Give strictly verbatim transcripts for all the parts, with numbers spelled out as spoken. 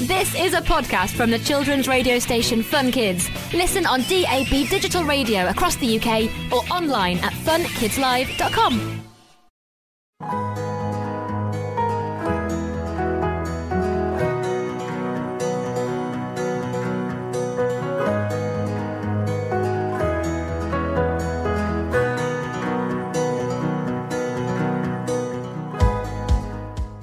This is a podcast from the children's radio station Fun Kids. Listen on D A B digital radio across the U K or online at fun kids live dot com.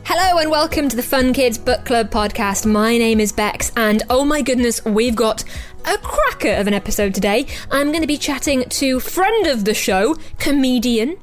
Hello and welcome to the Fun Kids Book Club podcast. My name is Bex and oh my goodness, we've got a cracker of an episode today. I'm going to be chatting to friend of the show, comedian,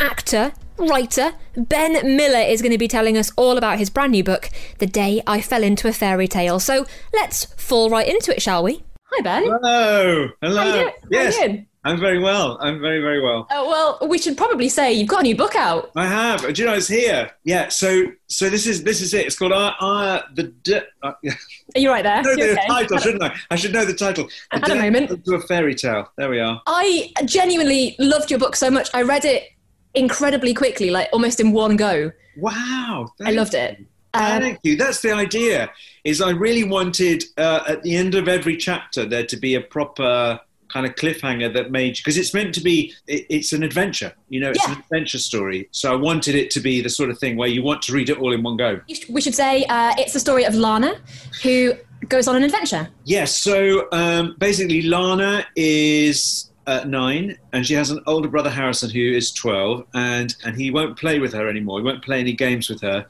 actor, writer, Ben Miller is going to be telling us all about his brand new book, The Day I Fell Into a Fairy Tale. So let's fall right into it, shall we? Hi Ben. Hello. Hello. How are you? Yes. How are you? I'm very well. I'm very, very well. Oh, well, we should probably say you've got a new book out. I have. Do you know it's here? Yeah. So, so this is this is it. It's called I, I, the D- I, yeah. Are you right there? I know You're the okay. title, shouldn't I? I should know the title. The Had a moment. To a fairy tale. There we are. I genuinely loved your book so much. I read it incredibly quickly, like almost in one go. Wow. I loved it. Um, Thank you. That's the idea. Is I really wanted uh, at the end of every chapter there to be a proper kind of cliffhanger that made, because it's meant to be, it, it's an adventure, you know, it's yeah. an adventure story. So I wanted it to be the sort of thing where you want to read it all in one go. We should say uh, it's the story of Lana, who goes on an adventure. Yes. Yeah, so um, basically Lana is uh, nine and she has an older brother, Harrison, who is twelve and, and he won't play with her anymore. He won't play any games with her.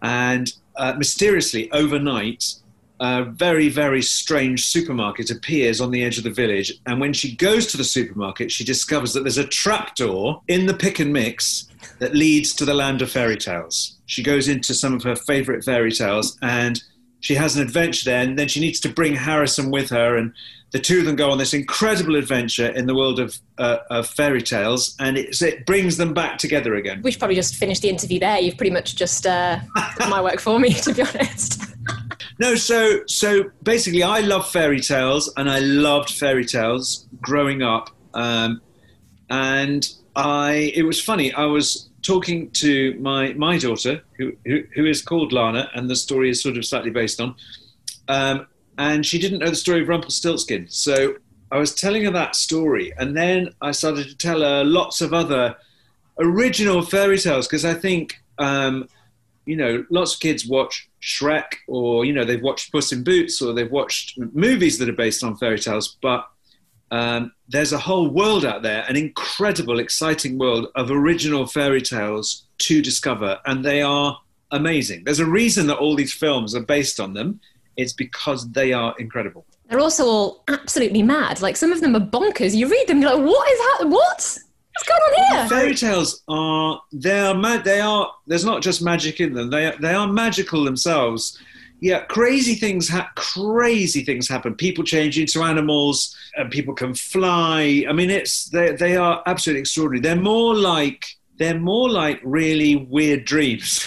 And uh, mysteriously overnight, a very, very strange supermarket appears on the edge of the village. And when she goes to the supermarket, she discovers that there's a trapdoor in the pick and mix that leads to the land of fairy tales. She goes into some of her favourite fairy tales and she has an adventure there. And then she needs to bring Harrison with her. And the two of them go on this incredible adventure in the world of, uh, of fairy tales. And it's, it brings them back together again. We should probably just finish the interview there. You've pretty much just uh, done my work for me, to be honest. No, so so basically I love fairy tales and I loved fairy tales growing up. Um, and I it was funny, I was talking to my, my daughter, who, who who is called Lana, and the story is sort of slightly based on, um, and she didn't know the story of Rumpelstiltskin. So I was telling her that story, and then I started to tell her lots of other original fairy tales, because I think... Um, You know, lots of kids watch Shrek or, you know, they've watched Puss in Boots or they've watched movies that are based on fairy tales. But um, there's a whole world out there, an incredible, exciting world of original fairy tales to discover. And they are amazing. There's a reason that all these films are based on them. It's because they are incredible. They're also all absolutely mad. Like some of them are bonkers. You read them, you're like, what is that? What? What's going on here? Fairy tales are, they are mad, they are, there's not just magic in them, they are, they are magical themselves. Yeah, crazy things, ha- crazy things happen. People change into animals, and people can fly. I mean, it's, they, they are absolutely extraordinary. They're more like, they're more like really weird dreams.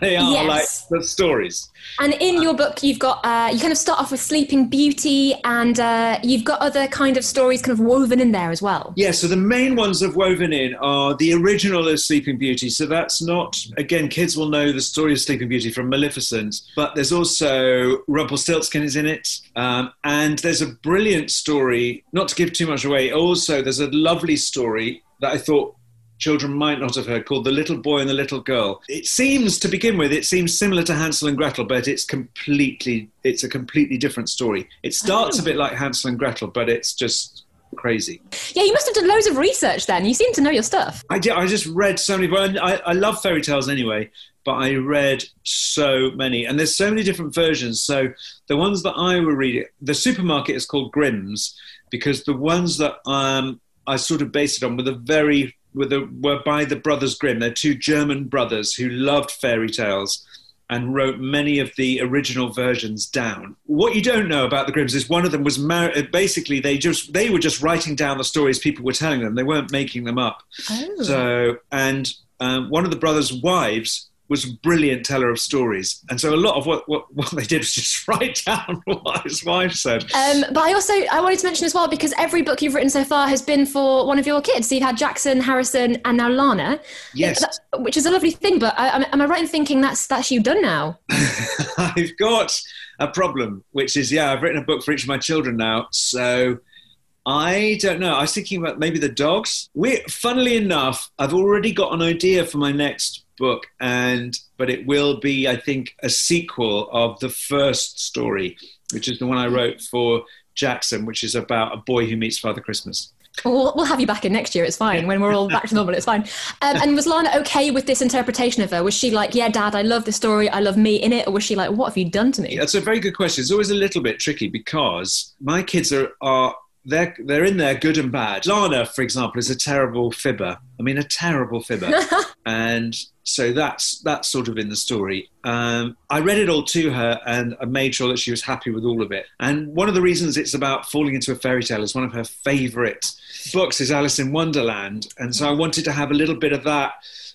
They are yes. like the stories. And in your book, you've got, uh, you kind of start off with Sleeping Beauty and uh, you've got other kind of stories kind of woven in there as well. Yeah, so the main ones I've woven in are the original of Sleeping Beauty. So that's not, again, kids will know the story of Sleeping Beauty from Maleficent, but there's also Rumpelstiltskin is in it. Um, and there's a brilliant story, not to give too much away. Also, there's a lovely story that I thought children might not have heard, called The Little Boy and the Little Girl. It seems, to begin with, it seems similar to Hansel and Gretel, but it's completely, it's a completely different story. It starts oh. a bit like Hansel and Gretel, but it's just crazy. Yeah, you must have done loads of research then. You seem to know your stuff. I did. I just read so many, but I, I love fairy tales anyway, but I read so many, and there's so many different versions. So the ones that I were reading, the supermarket is called Grimm's, because the ones that um, I sort of based it on were the very... Were, the, were by the Brothers Grimm. They're two German brothers who loved fairy tales and wrote many of the original versions down. What you don't know about the Grimms is one of them was mar- basically they just they were just writing down the stories people were telling them. They weren't making them up. Oh. So and um, one of the brothers' wives was a brilliant teller of stories. And so a lot of what, what, what they did was just write down what his wife said. Um, but I also, I wanted to mention as well, because every book you've written so far has been for one of your kids. So you've had Jackson, Harrison, and now Lana. Yes. That, which is a lovely thing, but I, am I right in thinking that's, that's you done now? I've got, a problem, which is, yeah, I've written a book for each of my children now. So I don't know. I was thinking about maybe the dogs. We, funnily enough, I've already got an idea for my next book, and but it will be, I think, a sequel of the first story, which is the one I wrote for Jackson, which is about a boy who meets Father Christmas. We'll, we'll have you back in next year. It's fine. When we're all back to normal, it's fine. Um, and was Lana okay with this interpretation of her? Was she like, yeah, Dad, I love the story. I love me in it. Or was she like, what have you done to me? That's a very good question. It's always a little bit tricky because my kids are, are they're, they're in there good and bad. Lana, for example, is a terrible fibber. I mean, a terrible fibber. And so that's, that's sort of in the story. Um, I read it all to her and I made sure that she was happy with all of it. And one of the reasons it's about falling into a fairy tale is one of her favourite books is Alice in Wonderland. And so I wanted to have a little bit of that.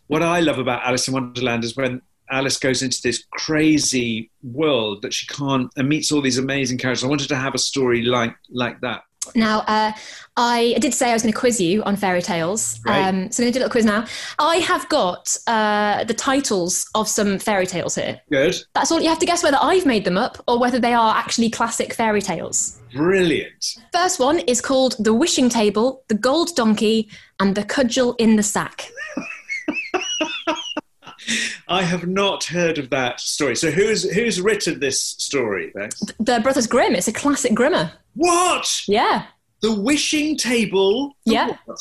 What I love about Alice in Wonderland is when Alice goes into this crazy world that she can't and meets all these amazing characters. I wanted to have a story like, like that. Now, uh, I did say I was going to quiz you on fairy tales. Right. Um, so I'm going to do a little quiz now. I have got uh, the titles of some fairy tales here. Good. That's all. You have to guess whether I've made them up or whether they are actually classic fairy tales. Brilliant. First one is called The Wishing Table, The Gold Donkey, and The Cudgel in the Sack. I have not heard of that story. So who's who's written this story? Thanks. The Brothers Grimm. It's a classic Grimmer. What? Yeah. The Wishing Table. The yeah. What?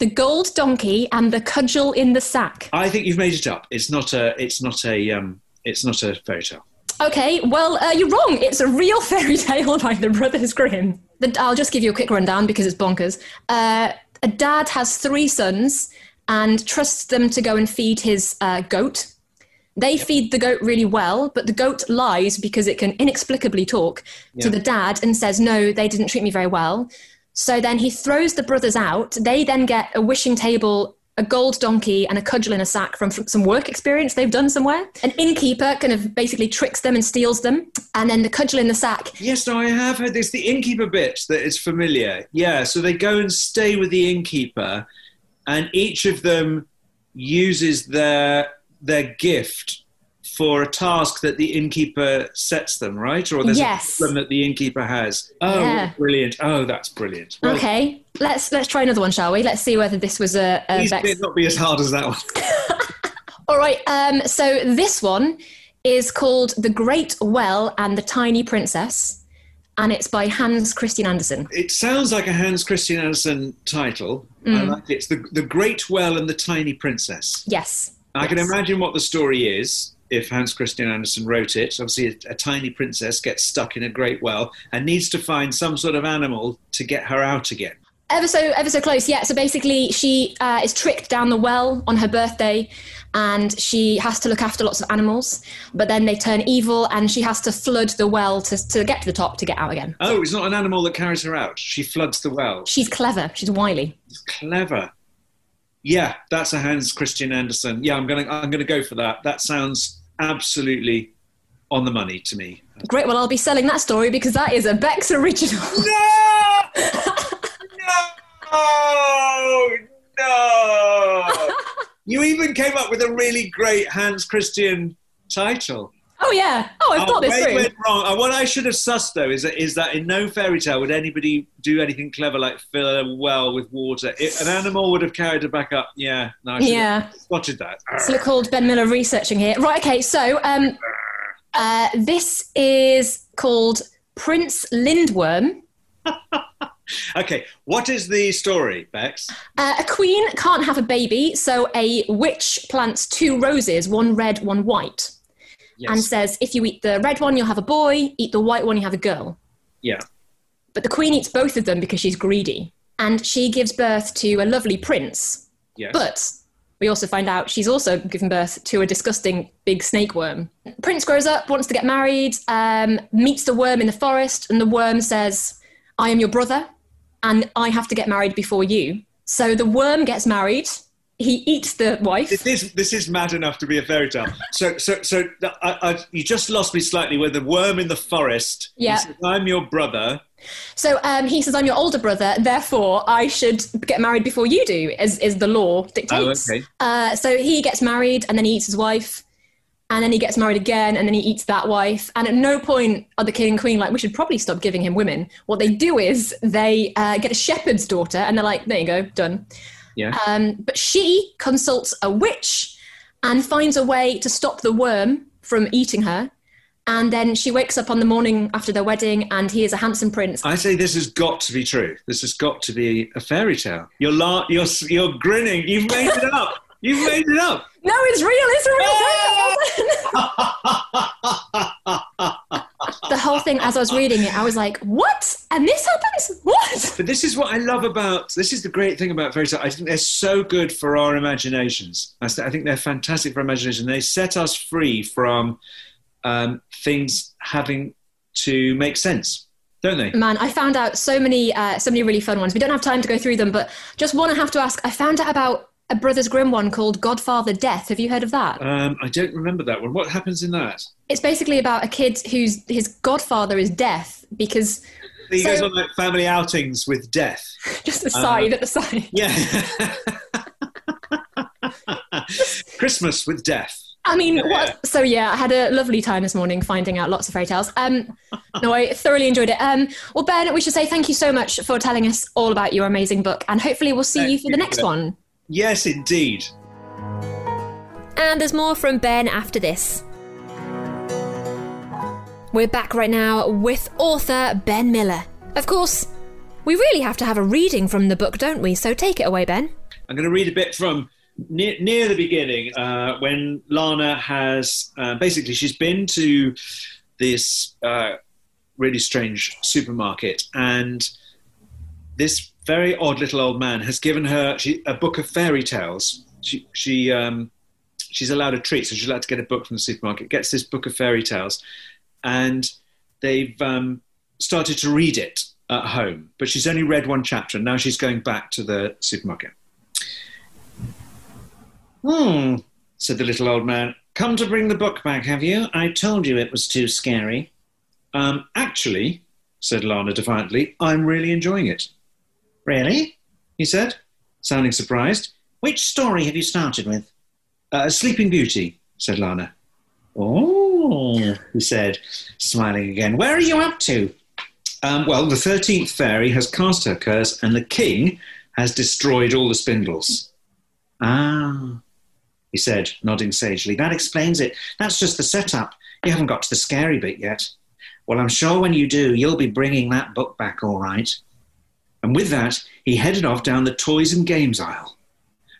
The Gold Donkey and The Cudgel in the Sack. I think you've made it up. It's not a. It's not a. Um. It's not a fairy tale. Okay. Well, uh, you're wrong. It's a real fairy tale by the Brothers Grimm. The, I'll just give you a quick rundown because it's bonkers. Uh, a dad has three sons and trusts them to go and feed his uh, goat. They yep. feed the goat really well, but the goat lies because it can inexplicably talk yeah. to the dad and says, no, they didn't treat me very well. So then he throws the brothers out. They then get a wishing table, a gold donkey, and a cudgel in a sack from, from some work experience they've done somewhere. An innkeeper kind of basically tricks them and steals them. And then the cudgel in the sack. Yes, no, I have heard this. The innkeeper bit that is familiar. Yeah, so they go and stay with the innkeeper, and each of them uses their their gift for a task that the innkeeper sets them, right? Or there's yes. a problem that the innkeeper has. Oh, yeah. Brilliant. Oh, that's brilliant. Well, okay, let's let's try another one, shall we? Let's see whether this was a... a These may not be as hard as that one. All right, um, so this one is called The Great Well and the Tiny Princess, and it's by Hans Christian Andersen. It sounds like a Hans Christian Andersen title. Mm. I like it. It's the, the Great Well and the Tiny Princess. Yes. I yes. can imagine what the story is if Hans Christian Andersen wrote it. Obviously, a, a tiny princess gets stuck in a great well and needs to find some sort of animal to get her out again. Ever so, ever so close, yeah. So basically, she uh, is tricked down the well on her birthday and she has to look after lots of animals, but then they turn evil and she has to flood the well to, to get to the top to get out again. Oh, it's not an animal that carries her out. She floods the well. She's clever. She's wily. She's clever. Yeah, that's a Hans Christian Andersen. Yeah, I'm going to I'm going to go for that. That sounds absolutely on the money to me. Great. Well, I'll be selling that story because that is a Bex original. No! No! No! You even came up with a really great Hans Christian title. Oh, yeah. Oh, I've got this through. Went wrong. What I should have sussed, though, is that, is that in no fairy tale would anybody do anything clever like fill a well with water. It, an animal would have carried her back up. Yeah. No, I should yeah. have spotted that. So look, called Ben Miller researching here. Right, okay. So um, uh, this is called Prince Lindworm. Okay. What is the story, Bex? Uh, a queen can't have a baby, so a witch plants two roses, one red, one white. Yes. And says, if you eat the red one, you'll have a boy. Eat the white one, you have a girl. Yeah. But the queen eats both of them because she's greedy. And she gives birth to a lovely prince. Yes. But we also find out she's also given birth to a disgusting big snake worm. Prince grows up, wants to get married, um, meets the worm in the forest. And the worm says, I am your brother and I have to get married before you. So the worm gets married. He eats the wife. This is, this is mad enough to be a fairy tale. So, so, so I, I, you just lost me slightly with the worm in the forest. Yeah. He says, I'm your brother. So um, he says, I'm your older brother, therefore I should get married before you do, as, as the law dictates. Oh, okay. Uh, so he gets married and then he eats his wife. And then he gets married again, and then he eats that wife. And at no point are the king and queen like, we should probably stop giving him women. What they do is they uh, get a shepherd's daughter, and they're like, there you go, done. Yeah. Um, but she consults a witch and finds a way to stop the worm from eating her. And then she wakes up on the morning after their wedding, and he is a handsome prince. I say this has got to be true. This has got to be a fairy tale. You're la- you're you're grinning. You've made it up. You've made it up. No, it's real. It's a real thing. The whole thing, as I was reading it, I was like, what? And this happens? What? But this is what I love about, this is the great thing about fairy tales. I think they're so good for our imaginations. I think they're fantastic for imagination. They set us free from um, things having to make sense. Don't they? Man, I found out so many, uh, so many really fun ones. We don't have time to go through them, but just one I have to ask. I found out about a Brothers Grimm one called Godfather Death. Have you heard of that? Um, I don't remember that one. What happens in that? It's basically about a kid whose his godfather is death because... He so, goes on like family outings with death. Just a side uh, at the side. Yeah. Christmas with death. I mean, yeah. What, so yeah, I had a lovely time this morning finding out lots of fairy tales. Um, no, I thoroughly enjoyed it. Um, well, Ben, we should say thank you so much for telling us all about your amazing book, and hopefully we'll see thank you for you the next good. one. Yes, indeed. And there's more from Ben after this. We're back right now with author Ben Miller. Of course, we really have to have a reading from the book, don't we? So take it away, Ben. I'm going to read a bit from near, near the beginning uh, when Lana has... Uh, basically, she's been to this uh, really strange supermarket, and this... very odd little old man has given her she, a book of fairy tales. She, she, um, she's allowed a treat, so she's allowed to get a book from the supermarket, gets this book of fairy tales, and they've um, started to read it at home, but she's only read one chapter, and now she's going back to the supermarket. Hmm, said the little old man. Come to bring the book back, have you? I told you it was too scary. Um, actually, said Lana defiantly, I'm really enjoying it. Really? He said, sounding surprised. Which story have you started with? Uh, Sleeping Beauty, said Lana. Oh, he said, smiling again. Where are you up to? Um, well, the thirteenth fairy has cast her curse and the king has destroyed all the spindles. Ah, he said, nodding sagely. That explains it. That's just the setup. You haven't got to the scary bit yet. Well, I'm sure when you do, you'll be bringing that book back all right. And with that, he headed off down the toys and games aisle.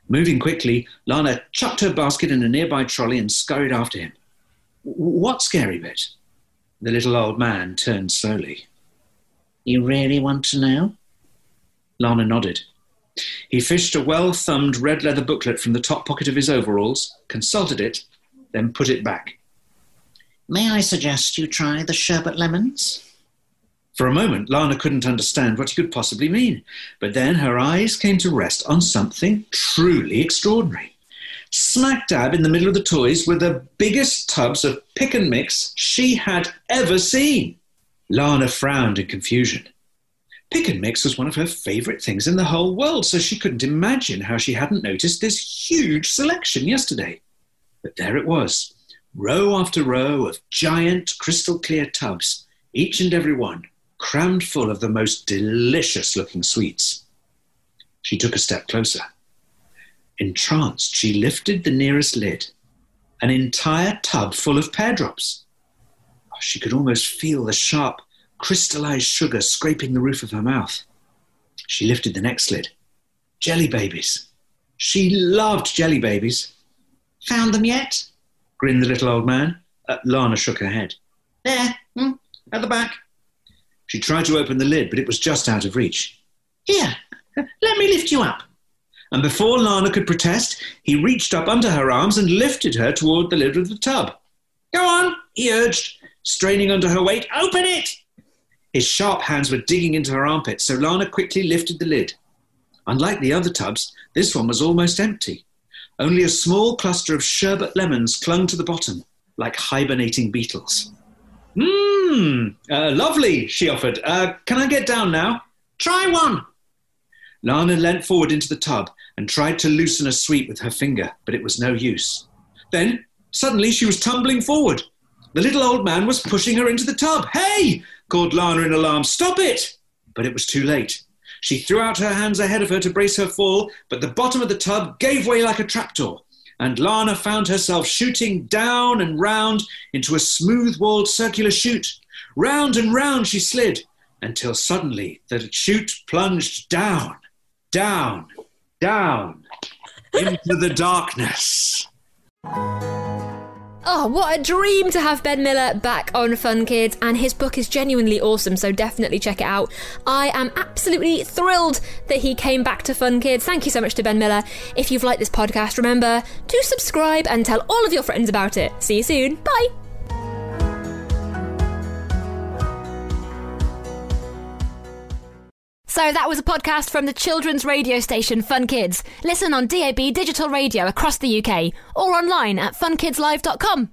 Moving quickly, Lana chucked her basket in a nearby trolley and scurried after him. What scary bit? The little old man turned slowly. You really want to know? Lana nodded. He fished a well-thumbed red leather booklet from the top pocket of his overalls, consulted it, then put it back. May I suggest you try the sherbet lemons? For a moment, Lana couldn't understand what he could possibly mean, but then her eyes came to rest on something truly extraordinary. Smack dab in the middle of the toys were the biggest tubs of pick and mix she had ever seen. Lana frowned in confusion. Pick and mix was one of her favourite things in the whole world, so she couldn't imagine how she hadn't noticed this huge selection yesterday. But there it was, row after row of giant, crystal-clear tubs, each and every one crammed full of the most delicious-looking sweets. She took a step closer. Entranced, she lifted the nearest lid, an entire tub full of pear drops. She could almost feel the sharp, crystallized sugar scraping the roof of her mouth. She lifted the next lid. Jelly babies. She loved jelly babies. Found them yet? Grinned the little old man. Uh, Lana shook her head. There, hmm, at the back. She tried to open the lid, but it was just out of reach. Here, let me lift you up. And before Lana could protest, he reached up under her arms and lifted her toward the lid of the tub. Go on, he urged, straining under her weight. Open it! His sharp hands were digging into her armpits, so Lana quickly lifted the lid. Unlike the other tubs, this one was almost empty. Only a small cluster of sherbet lemons clung to the bottom, like hibernating beetles. Mmm, uh, lovely, she offered. Uh, can I get down now? Try one. Lana leant forward into the tub and tried to loosen a sweet with her finger, but it was no use. Then Suddenly she was tumbling forward. The little old man was pushing her into the tub. "Hey!" called Lana in alarm. "Stop it!" But it was too late. She threw out her hands ahead of her to brace her fall, but the bottom of the tub gave way like a trapdoor, and Lana found herself shooting down and round into a smooth-walled circular chute. Round and round she slid, until suddenly the chute plunged down, down, down, into the darkness. Oh, what a dream to have Ben Miller back on Fun Kids, and his book is genuinely awesome, so definitely check it out. I am absolutely thrilled that he came back to Fun Kids. Thank you so much to Ben Miller. If you've liked this podcast, remember to subscribe and tell all of your friends about it. See you soon. Bye. So that was a podcast from the children's radio station Fun Kids. Listen on D A B digital radio across the U K or online at fun kids live dot com.